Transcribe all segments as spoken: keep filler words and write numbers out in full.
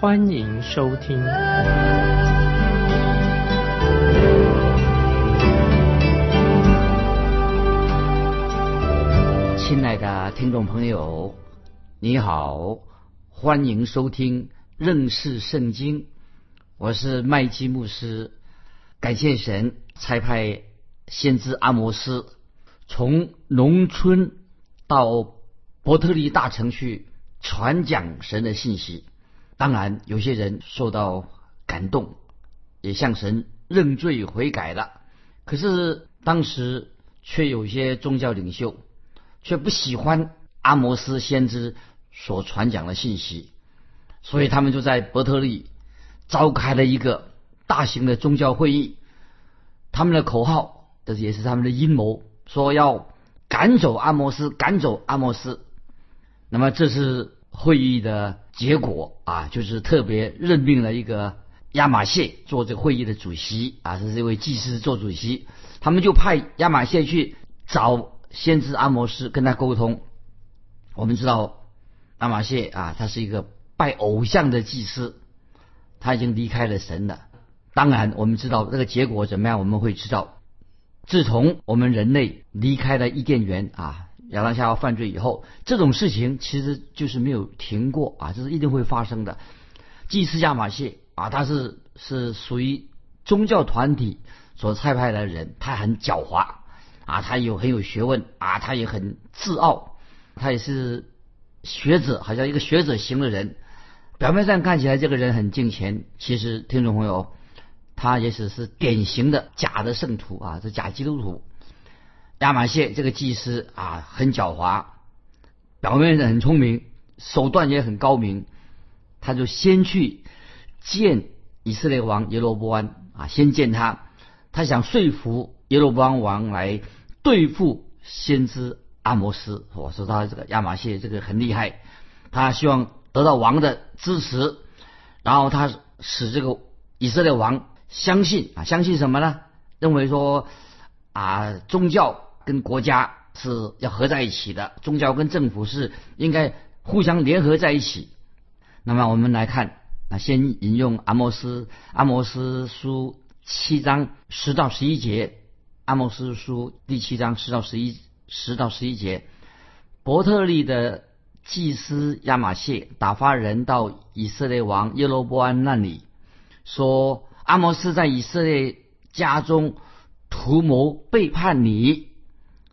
欢迎收听。亲爱的听众朋友，你好，欢迎收听认识圣经，我是麦基牧师。感谢神差派先知阿摩斯从农村到伯特利大城去传讲神的信息。当然有些人受到感动，也向神认罪悔改了，可是当时却有些宗教领袖却不喜欢阿摩斯先知所传讲的信息，所以他们就在伯特利召开了一个大型的宗教会议。他们的口号，这也是他们的阴谋，说要赶走阿摩斯，赶走阿摩斯。那么这是会议的结果啊，就是特别任命了一个亚玛谢做这个会议的主席啊，是这位祭司做主席。他们就派亚玛谢去找先知阿摩斯跟他沟通。我们知道亚玛谢啊，他是一个拜偶像的祭司，他已经离开了神了。当然我们知道这个结果怎么样，我们会知道自从我们人类离开了伊甸园啊，亚当夏娃犯罪以后，这种事情其实就是没有停过啊，这是一定会发生的。祭司亚玛谢啊，他是是属于宗教团体所差派的人，他很狡猾啊，他有很有学问啊，他也很自傲，他也是学者，好像一个学者型的人。表面上看起来这个人很敬虔，其实听众朋友，他也许是典型的假的圣徒啊，这假基督徒。亚玛谢这个祭司啊，很狡猾，表面很聪明，手段也很高明。他就先去见以色列王耶罗波安啊，先见他，他想说服耶罗波安王来对付先知阿摩斯。我说他这个亚玛谢这个很厉害，他希望得到王的支持，然后他使这个以色列王相信啊，相信什么呢？认为说啊，宗教跟国家是要合在一起的，宗教跟政府是应该互相联合在一起。那么我们来看啊，先引用阿摩斯阿摩斯书七章十到十一节，阿摩斯书第七章十到十一十到十一节，伯特利的祭司亚玛谢打发人到以色列王耶罗波安那里，说阿摩斯在以色列家中图谋背叛你，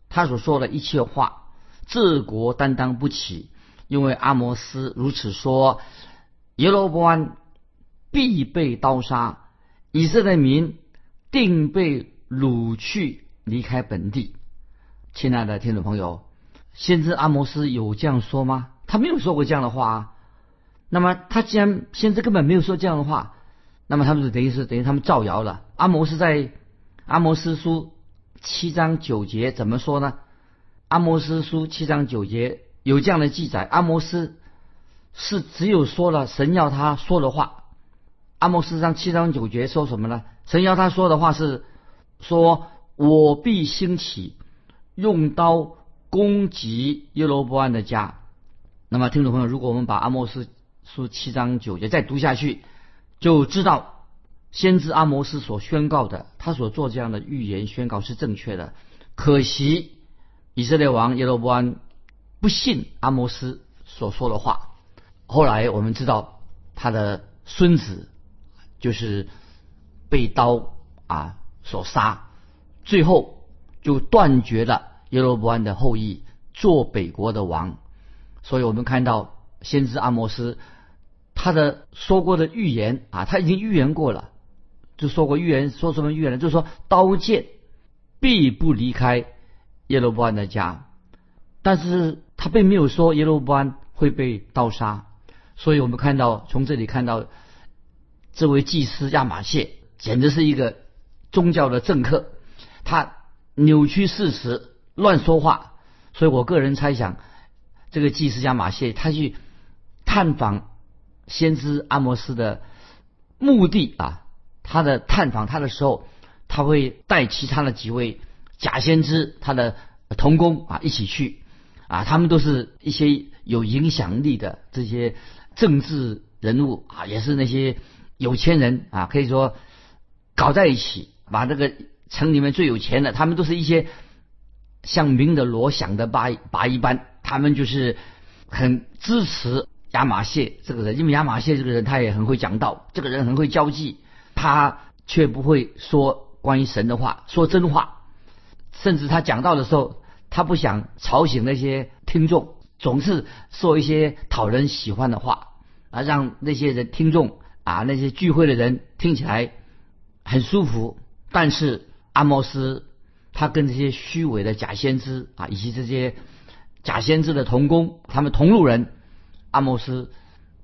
他所说的一切话，这国担当不起，因为阿摩斯如此说，耶罗波安必被刀杀，以色列民定被掳去离开本地。亲爱的听众朋友，先知阿摩斯有这样说吗？他没有说过这样的话啊。那么他既然先知根本没有说这样的话，那么他们就等于是等于他们造谣了。阿摩斯在阿摩斯书七章九节怎么说呢？阿摩斯书七章九节有这样的记载，阿摩斯是只有说了神要他说的话。阿摩斯章七章九节说什么呢？神要他说的话是说，我必兴起用刀攻击耶罗波安的家。那么听众朋友，如果我们把阿摩斯书七章九节再读下去，就知道先知阿摩斯所宣告的，他所做这样的预言宣告是正确的。可惜以色列王耶罗波安不信阿摩斯所说的话，后来我们知道他的孙子就是被刀啊所杀，最后就断绝了耶罗波安的后裔做北国的王。所以我们看到先知阿摩斯他的说过的预言啊，他已经预言过了，就说过预言，说什么预言呢？就是说刀剑必不离开耶罗波安的家，但是他并没有说耶罗波安会被刀杀。所以我们看到，从这里看到这位祭司亚玛谢简直是一个宗教的政客，他扭曲事实，乱说话。所以我个人猜想，这个祭司亚玛谢他去探访先知阿摩斯的目的啊，他的探访他的时候，他会带其他的几位假先知，他的同工啊一起去啊，他们都是一些有影响力的这些政治人物啊，也是那些有钱人啊，可以说搞在一起，把这个城里面最有钱的，他们都是一些像鸣的锣响的拔一般，他们就是很支持亚玛谢这个人，因为亚玛谢这个人他也很会讲道，这个人很会交际，他却不会说关于神的话，说真话，甚至他讲道的时候，他不想吵醒那些听众，总是说一些讨人喜欢的话啊，让那些人听众啊，那些聚会的人听起来很舒服。但是阿摩斯他跟这些虚伪的假先知啊，以及这些假先知的同工，他们同路人，阿摩斯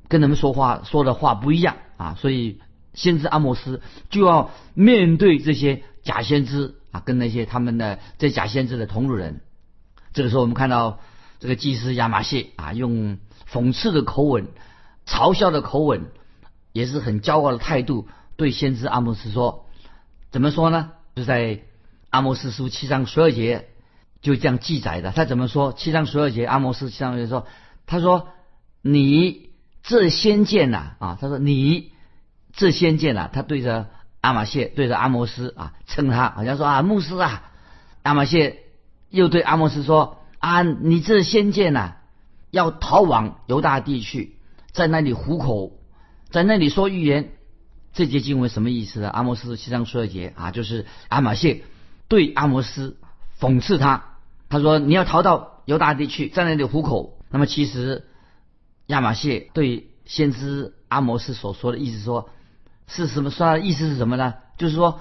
跟他们说话说的话不一样啊，所以先知阿摩斯就要面对这些假先知啊，跟那些他们的这假先知的同路人。这个时候我们看到这个祭司亚玛谢啊，用讽刺的口吻、嘲笑的口吻，也是很骄傲的态度，对先知阿摩斯说，怎么说呢？就在阿摩斯书七章十二节就这样记载的。他怎么说？七章十二节，阿摩斯七章十二节说，他说你这先见呐 啊, 啊，他说你这先见呐、啊，他对着亚玛谢，对着阿摩斯啊，称他，好像说啊，牧师啊。亚玛谢又对阿摩斯说啊，你这先见呐、啊，要逃往犹大地去，在那里糊口，在那里说预言。这节经文什么意思呢？阿摩斯七章十二节啊，就是亚玛谢对阿摩斯讽刺他，他说你要逃到犹大地去，在那里糊口。那么其实亚玛谢对先知阿摩斯所说的意思说是什么？说的意思是什么呢？就是说，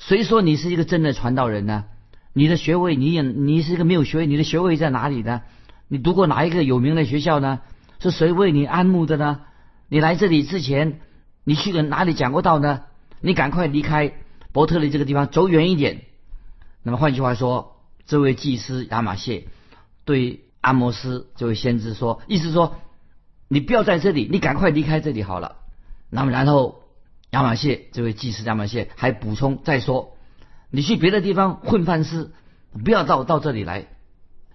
谁说你是一个真的传道人呢？你的学位，你也你是一个没有学位，你的学位在哪里呢？你读过哪一个有名的学校呢？是谁为你安牧的呢？你来这里之前，你去了哪里讲过道呢？你赶快离开伯特利这个地方，走远一点。那么换句话说，这位祭司亚玛谢对阿摩斯这位先知说，意思说你不要在这里，你赶快离开这里好了。那么然后亚玛谢这位祭司亚玛谢还补充再说，你去别的地方混饭吃，不要到到这里来。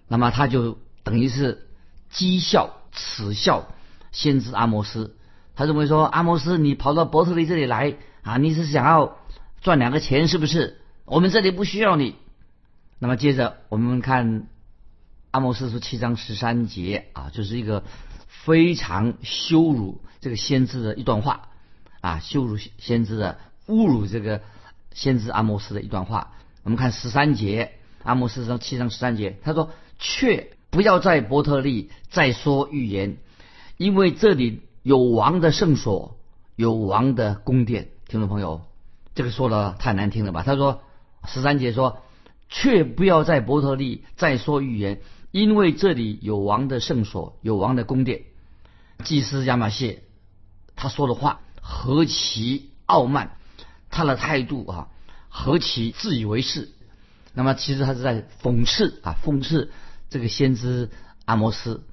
那么他就等于是讥笑耻笑先知阿摩斯，他认为说，阿摩斯你跑到伯特利这里来啊，你是想要赚两个钱是不是？我们这里不需要你。那么接着我们看阿摩斯书七章十三节啊，就是一个非常羞辱这个先知的一段话啊，羞辱先知的侮辱这个先知阿摩斯的一段话。我们看十三节，阿摩斯七章十三节，他说却不要在伯特利再说预言，因为这里有王的圣所，有王的宫殿。听众朋友，这个说的太难听了吧？他说十三节说却不要在伯特利再说预言，因为这里有王的圣所，有王的宫殿。祭司亚玛谢他说的话何其傲慢，他的态度啊何其自以为是。那么其实他是在讽刺啊，讽刺这个先知阿摩斯。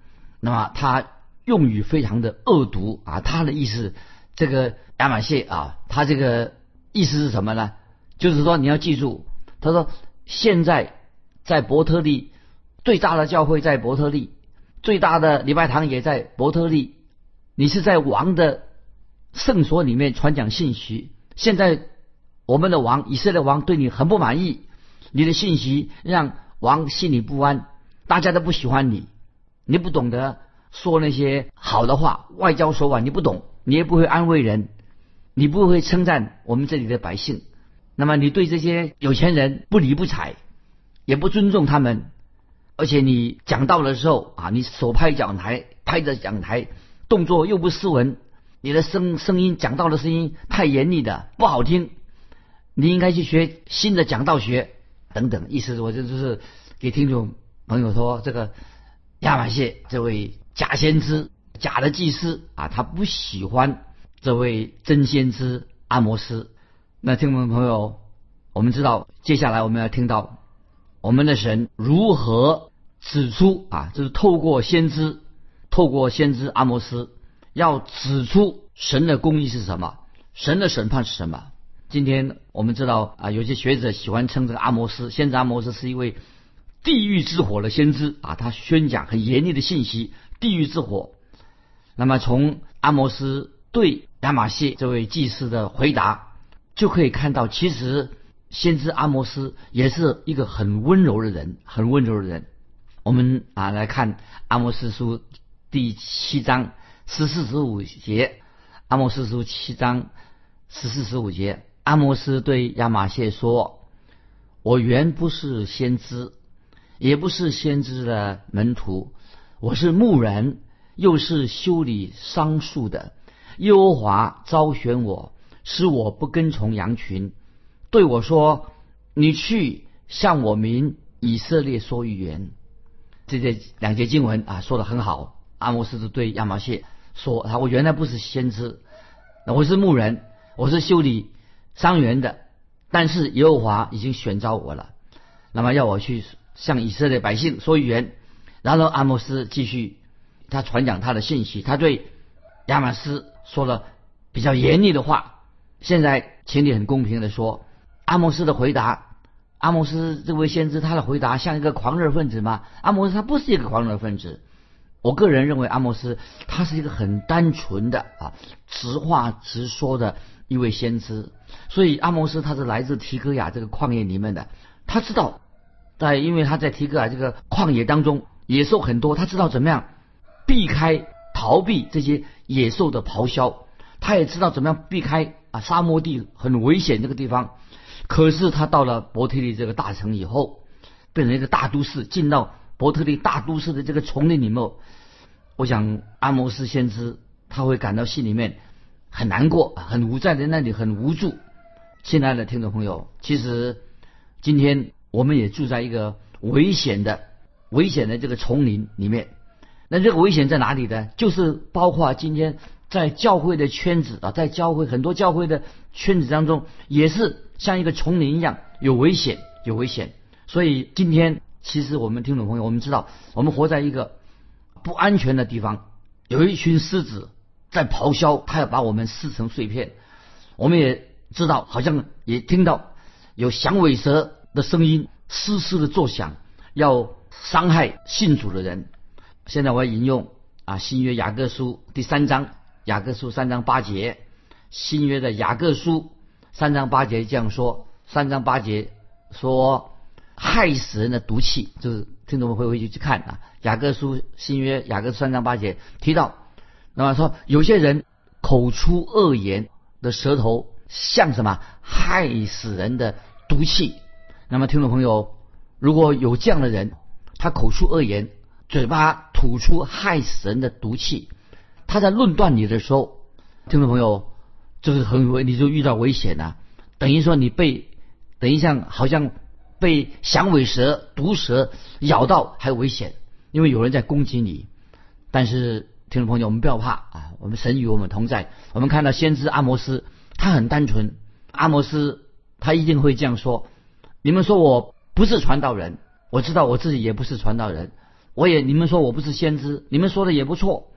那么他用语非常的恶毒啊，他的意思，这个亚玛谢啊，他这个意思是什么呢？就是说你要记住，他说现在在伯特利，最大的教会在伯特利，最大的礼拜堂也在伯特利，你是在王的圣所里面传讲信息。现在我们的王以色列王对你很不满意，你的信息让王心里不安，大家都不喜欢你，你不懂得说那些好的话，外交手腕你不懂，你也不会安慰人，你不会称赞我们这里的百姓。那么你对这些有钱人不理不睬，也不尊重他们，而且你讲道的时候啊，你手拍讲台，拍着讲台，动作又不斯文，你的声声音讲道的声音太严厉的不好听，你应该去学新的讲道学等等。意思我这就是给听众朋友说，这个亚玛谢这位假先知、假的祭司啊，他不喜欢这位真先知阿摩斯。那听众朋友，我们知道接下来我们要听到我们的神如何指出啊，就是透过先知，透过先知阿摩斯要指出神的公义是什么，神的审判是什么。今天我们知道啊，有些学者喜欢称这个阿摩斯，先知阿摩斯是一位地狱之火的先知啊，他宣讲很严厉的信息，地狱之火。那么从阿摩斯对亚玛谢这位祭司的回答就可以看到，其实先知阿摩斯也是一个很温柔的人，很温柔的人。我们啊来看阿摩斯书第七章十四十五节，阿摩斯书七章十四十五节，阿摩斯对亚玛谢说：“我原不是先知，也不是先知的门徒，我是牧人，又是修理桑树的。耶和华招选我，使我不跟从羊群。”对我说：“你去向我民以色列说预言。”这些两节经文啊，说得很好。阿摩斯对亚玛谢说：“他我原来不是先知，我是牧人，我是修理桑园的。但是耶和华已经选召我了，那么要我去向以色列百姓说预言。”然后阿摩斯继续他传讲他的信息，他对亚玛斯说了比较严厉的话。现在请你很公平地说，阿摩斯的回答，阿摩斯这位先知他的回答像一个狂热分子吗？阿摩斯他不是一个狂热分子，我个人认为阿摩斯他是一个很单纯的啊，直话直说的一位先知。所以阿摩斯他是来自提哥亚这个旷野里面的，他知道，但因为他在提哥亚这个旷野当中野兽很多，他知道怎么样避开逃避这些野兽的咆哮，他也知道怎么样避开啊沙漠地很危险这个地方。可是他到了伯特利这个大城以后，变成一个大都市，进到伯特利大都市的这个丛林里面，我想阿摩斯先知他会感到心里面很难过，很无在在那里很无助。亲爱的听众朋友，其实今天我们也住在一个危险的危险的这个丛林里面。那这个危险在哪里呢？就是包括今天在教会的圈子啊，在教会很多教会的圈子当中，也是像一个丛林一样，有危险，有危险。所以今天其实我们听众朋友，我们知道我们活在一个不安全的地方，有一群狮子在咆哮，它要把我们撕成碎片。我们也知道，好像也听到有响尾蛇的声音嘶嘶的作响，要伤害信主的人。现在我要引用啊新约雅各书第三章，雅各书三章八节，新约的雅各书三章八节这样说，三章八节说，害死人的毒气，就是听众们会回去去看啊，雅各书新约雅各书三章八节提到，那么说有些人口出恶言的舌头像什么害死人的毒气。那么听众朋友，如果有这样的人，他口出恶言，嘴巴吐出害死人的毒气，他在论断你的时候，听众朋友，就是很危，你就遇到危险了、啊。等于说你被，等于像好像被响尾蛇、毒蛇咬到还危险，因为有人在攻击你。但是听众朋友，我们不要怕啊，我们神与我们同在。我们看到先知阿摩斯，他很单纯，阿摩斯他一定会这样说：你们说我不是传道人，我知道我自己也不是传道人，我也你们说我不是先知，你们说的也不错。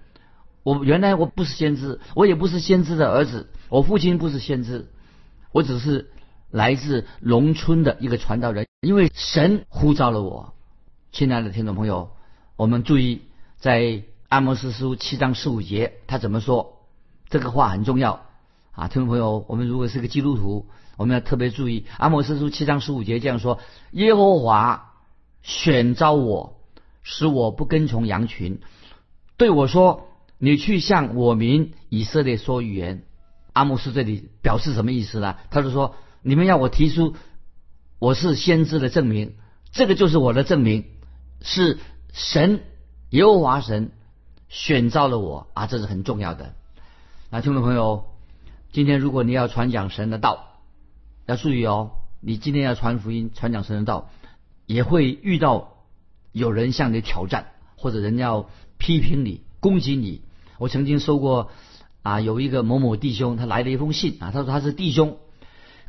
我原来我不是先知，我也不是先知的儿子，我父亲不是先知，我只是来自农村的一个传道人，因为神呼召了我。亲爱的听众朋友，我们注意在阿摩斯书七章十五节他怎么说，这个话很重要啊！听众朋友，我们如果是个基督徒，我们要特别注意阿摩斯书七章十五节这样说，耶和华选召我，使我不跟从羊群，对我说，你去向我民以色列说预言。阿摩斯这里表示什么意思呢？他就说，你们要我提出我是先知的证明，这个就是我的证明，是神耶和华神选召了我啊，这是很重要的。那听众朋友，今天如果你要传讲神的道，要注意哦，你今天要传福音传讲神的道，也会遇到有人向你挑战，或者人要批评你攻击你。我曾经收过啊，有一个某某弟兄，他来了一封信啊，他说他是弟兄，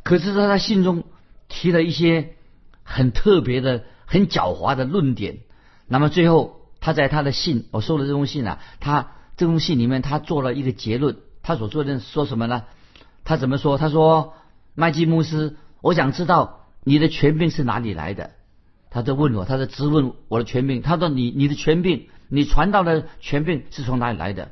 可是他在信中提了一些很特别的、很狡猾的论点。那么最后，他在他的信，我收了这封信啊，他这封信里面他做了一个结论，他所做的说什么呢？他怎么说？他说：“麦基牧师，我想知道你的权柄是哪里来的。”他就问我，他在质问我的权柄。他说：“你你的权柄，你传道的权柄是从哪里来的？”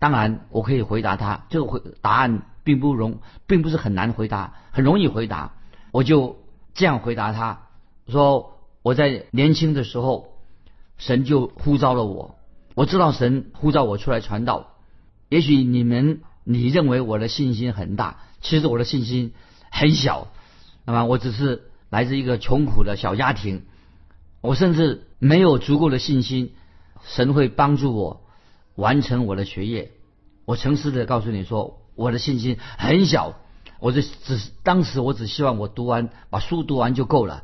当然，我可以回答他，这个答案并不容，并不是很难回答，很容易回答。我就这样回答他，说我在年轻的时候，神就呼召了我，我知道神呼召我出来传道。也许你们你认为我的信心很大，其实我的信心很小。那么我只是来自一个穷苦的小家庭，我甚至没有足够的信心，神会帮助我完成我的学业。我诚实的告诉你说，我的信心很小，我就只当时我只希望我读完把书读完就够了。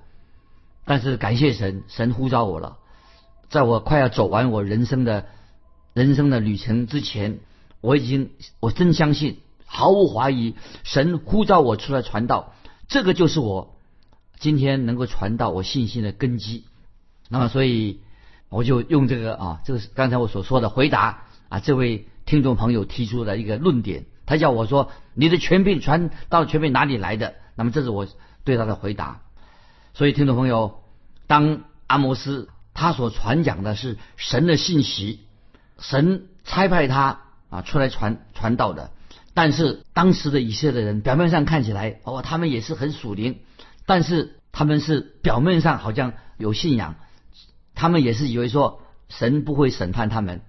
但是感谢神，神呼召我了。在我快要走完我人生的人生的旅程之前，我已经我真相信，毫无怀疑，神呼召我出来传道，这个就是我今天能够传道我信心的根基。那么所以我就用这个啊，这个刚才我所说的回答啊，这位听众朋友提出的一个论点，他叫我说你的权柄传到权柄哪里来的？那么这是我对他的回答。所以听众朋友，当阿摩斯他所传讲的是神的信息，神差派他啊出来传传道的。但是当时的以色列人表面上看起来哦，他们也是很属灵，但是他们是表面上好像有信仰。他们也是以为说神不会审判他们，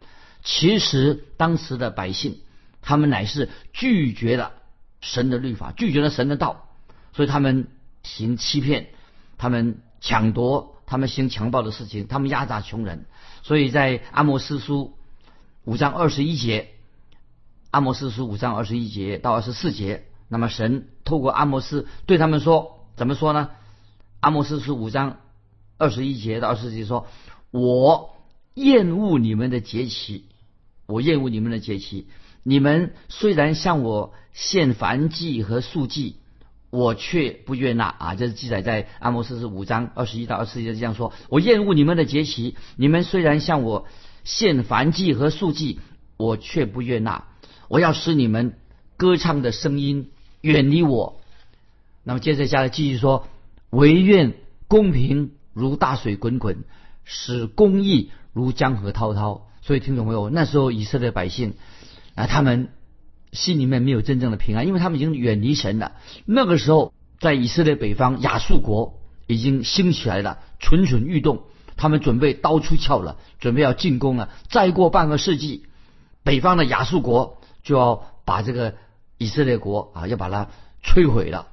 其实当时的百姓，他们乃是拒绝了神的律法，拒绝了神的道，所以他们行欺骗，他们抢夺，他们行强暴的事情，他们压榨穷人。所以在阿摩司书五章二十一节，阿摩司书五章二十一节到二十四节，那么神透过阿摩司对他们说，怎么说呢？阿摩司书五章二十一节到二十节说，我厌恶你们的节期，我厌恶你们的节期，你们虽然向我献燔祭和素祭，我却不悦纳啊！这是记载在阿摩司五章二十一到二十四节，这样说，我厌恶你们的节期，你们虽然向我献燔祭和素祭，我却不悦纳，我要使你们歌唱的声音远离我。那么接着下来继续说，惟愿公平如大水滚滚，使公义如江河滔滔。所以听众朋友，那时候以色列百姓啊，他们心里面没有真正的平安，因为他们已经远离神了。那个时候在以色列北方亚述国已经兴起来了，蠢蠢欲动，他们准备刀出鞘了，准备要进攻了。再过半个世纪，北方的亚述国就要把这个以色列国啊，要把它摧毁了。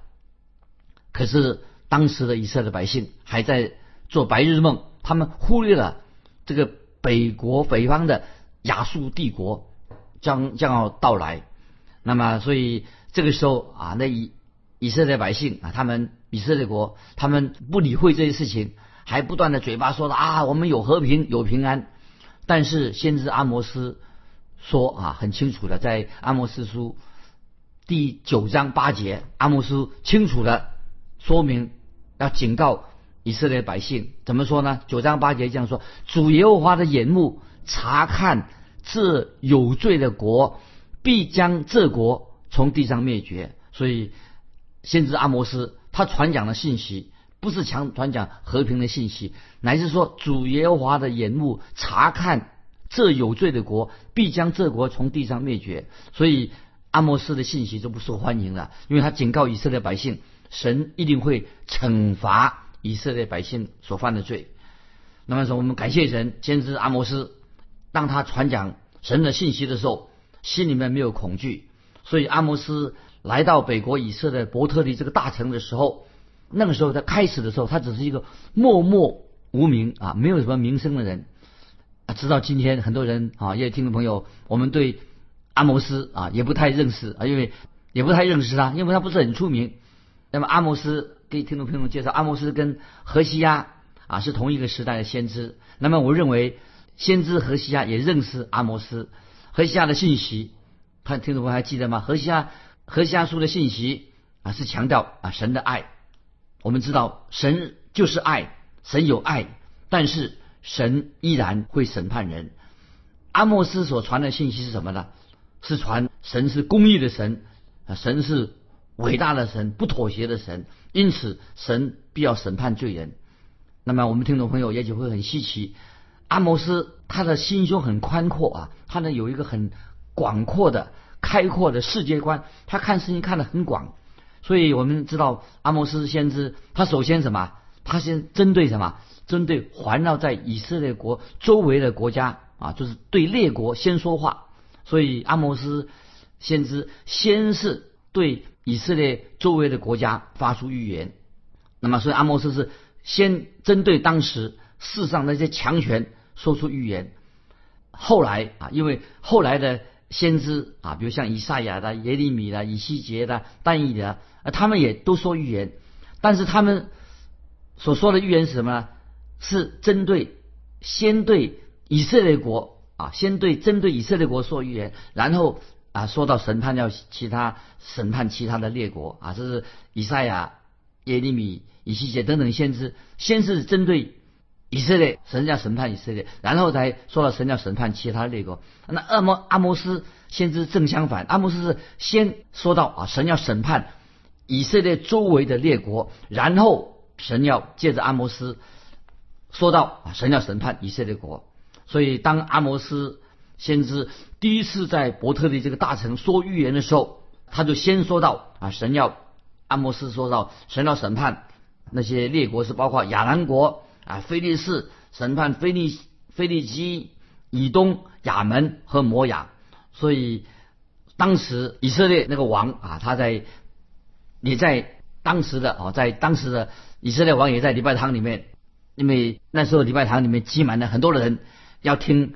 可是当时的以色列百姓还在做白日梦，他们忽略了这个北国北方的亚述帝国将将要到来。那么所以这个时候啊，那以以色列百姓啊，他们以色列国他们不理会这些事情，还不断的嘴巴说的啊，我们有和平有平安。但是先知阿摩司说啊，很清楚的，在阿摩司书第九章八节，阿摩司清楚的说明要警告以色列百姓，怎么说呢？九章八节这样说，主耶和华的眼目察看这有罪的国，必将这国从地上灭绝。所以先知阿摩司他传讲的信息不是强传讲和平的信息，乃是说主耶和华的眼目察看这有罪的国，必将这国从地上灭绝。所以阿摩司的信息就不受欢迎了，因为他警告以色列百姓，神一定会惩罚以色列百姓所犯的罪。那么说，我们感谢神，先知阿摩司当他传讲神的信息的时候，心里面没有恐惧。所以阿摩司来到北国以色列伯特利这个大城的时候，那个时候他开始的时候，他只是一个默默无名啊，没有什么名声的人啊。直到今天，很多人啊，也听众朋友，我们对阿摩司啊也不太认识啊，因为也不太认识他，因为他不是很出名。那么阿摩司给听众朋友介绍，阿摩司跟何西亚啊是同一个时代的先知。那么我认为先知何西亚也认识阿摩司，何西亚的信息看听众朋友还记得吗？何西阿何西阿书的信息啊，是强调啊神的爱。我们知道神就是爱，神有爱，但是神依然会审判人。阿莫斯所传的信息是什么呢？是传神是公义的神，啊，神是伟大的神，不妥协的神，因此神必要审判罪人。那么我们听众朋友也许会很稀奇，阿摩斯他的心胸很宽阔啊，他呢有一个很广阔的开阔的世界观，他看事情看得很广。所以我们知道阿摩斯先知他首先什么，他先针对什么，针对环绕在以色列国周围的国家啊，就是对列国先说话。所以阿摩斯先知先是对以色列周围的国家发出预言。那么所以阿摩斯是先针对当时世上那些强权说出预言，后来啊，因为后来的先知啊，比如像以赛亚的、耶利米的、以西结的、但以理的，他们也都说预言，但是他们所说的预言是什么呢？是针对先对以色列国啊，先对针对以色列国说预言，然后啊说到审判要其他审判其他的列国啊，这是以赛亚、耶利米、以西结等等先知，先是针对以色列，神要审判以色列，然后才说到神要审判其他列国。那阿摩阿摩斯先知正相反，阿摩斯是先说到啊神要审判以色列周围的列国，然后神要借着阿摩斯说到啊神要审判以色列国。所以当阿摩斯先知第一次在伯特利这个大城说预言的时候，他就先说到啊神要阿摩斯说到神要审判那些列国，是包括亚兰国啊、非利士，审判非利非利基、以东、亚门和摩亚。所以当时以色列那个王啊，他在也在当时的啊，在当时的以色列王也在礼拜堂里面，因为那时候礼拜堂里面挤满了很多的人，要听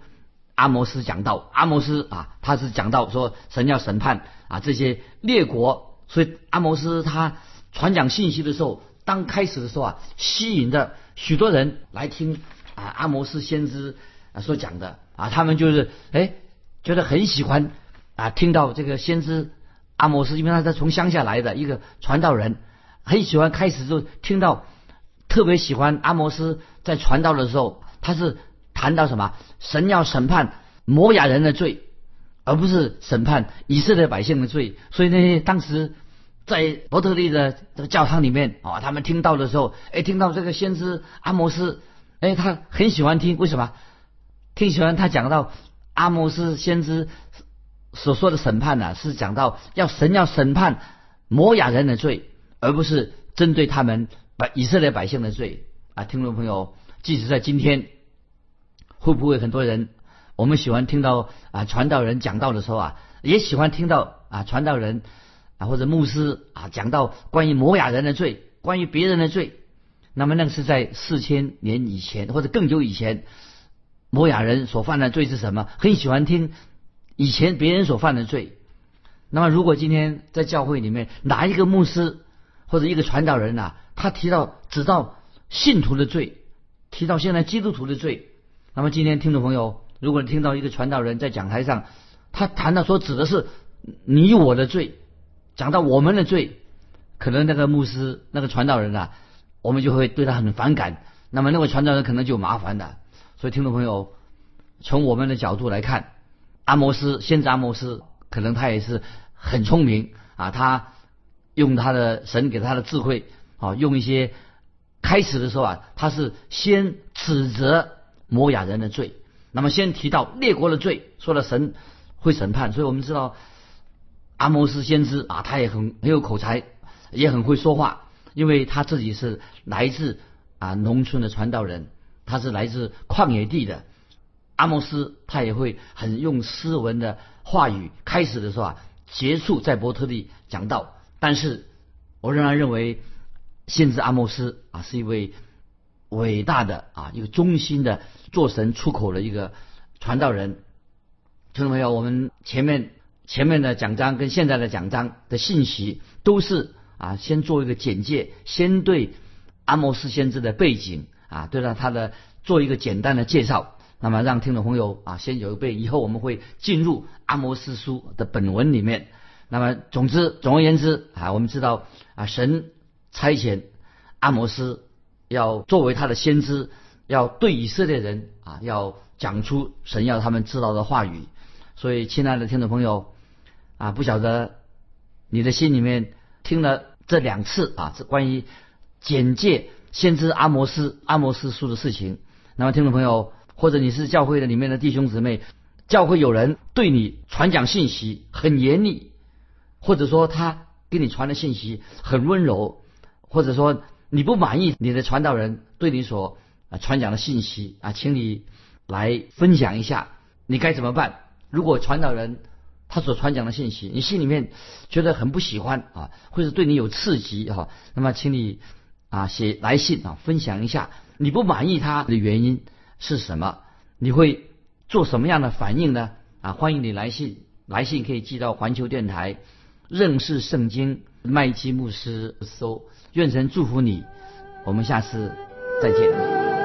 阿摩斯讲道。阿摩斯啊，他是讲到说神要审判啊这些列国，所以阿摩斯他传讲信息的时候，当开始的时候啊，吸引的许多人来听啊阿摩斯先知啊所讲的啊，他们就是哎觉得很喜欢啊听到这个先知阿摩斯，因为他是从乡下来的一个传道人，很喜欢，开始就听到特别喜欢阿摩斯在传道的时候，他是谈到什么神要审判摩亚人的罪，而不是审判以色列百姓的罪。所以那些当时在伯特利的教堂里面啊、哦，他们听到的时候，哎，听到这个先知阿摩斯，哎，他很喜欢听，为什么？听喜欢他讲到阿摩斯先知所说的审判呢、啊，是讲到要神要审判摩亚人的罪，而不是针对他们把以色列百姓的罪啊。听众朋友，即使在今天，会不会很多人我们喜欢听到啊传道人讲道的时候啊，也喜欢听到啊传道人。啊，或者牧师啊，讲到关于摩亚人的罪，关于别人的罪，那么那是在四千年以前或者更久以前，摩亚人所犯的罪是什么？很喜欢听以前别人所犯的罪。那么如果今天在教会里面，哪一个牧师或者一个传道人啊，他提到只到信徒的罪，提到现在基督徒的罪，那么今天听众朋友，如果听到一个传道人在讲台上，他谈到说指的是你我的罪。讲到我们的罪，可能那个牧师那个传道人啊，我们就会对他很反感，那么那位传道人可能就麻烦了。所以听众朋友，从我们的角度来看，阿摩斯先知阿摩斯可能他也是很聪明啊，他用他的神给他的智慧啊，用一些开始的时候啊，他是先指责摩亚人的罪，那么先提到列国的罪，说了神会审判。所以我们知道阿摩斯先知啊，他也很很有口才，也很会说话，因为他自己是来自啊农村的传道人，他是来自旷野地的。阿摩斯他也会很用斯文的话语，开始的时候啊，结束在伯特利讲道。但是我仍然认为先知阿摩斯啊是一位伟大的啊一个忠心的做神出口的一个传道人。听众朋友，我们前面。前面的讲章跟现在的讲章的信息都是啊，先做一个简介，先对阿摩斯先知的背景啊，对了他的做一个简单的介绍。那么让听众朋友啊先有一备，以后我们会进入阿摩斯书的本文里面。那么总之总而言之啊，我们知道啊，神差遣阿摩斯要作为他的先知，要对以色列人啊要讲出神要他们知道的话语。所以亲爱的听众朋友啊，不晓得你的心里面听了这两次啊这关于简介先知阿摩斯阿摩斯书的事情，那么听众朋友，或者你是教会的里面的弟兄姊妹，教会有人对你传讲信息很严厉，或者说他给你传的信息很温柔，或者说你不满意你的传道人对你所传讲的信息啊，请你来分享一下你该怎么办。如果传道人他所传讲的信息你心里面觉得很不喜欢啊，或者对你有刺激啊，那么请你啊写来信啊，分享一下你不满意他的原因是什么，你会做什么样的反应呢？啊，欢迎你来信，来信可以寄到环球电台认识圣经麦基牧师收。愿神祝福你，我们下次再见。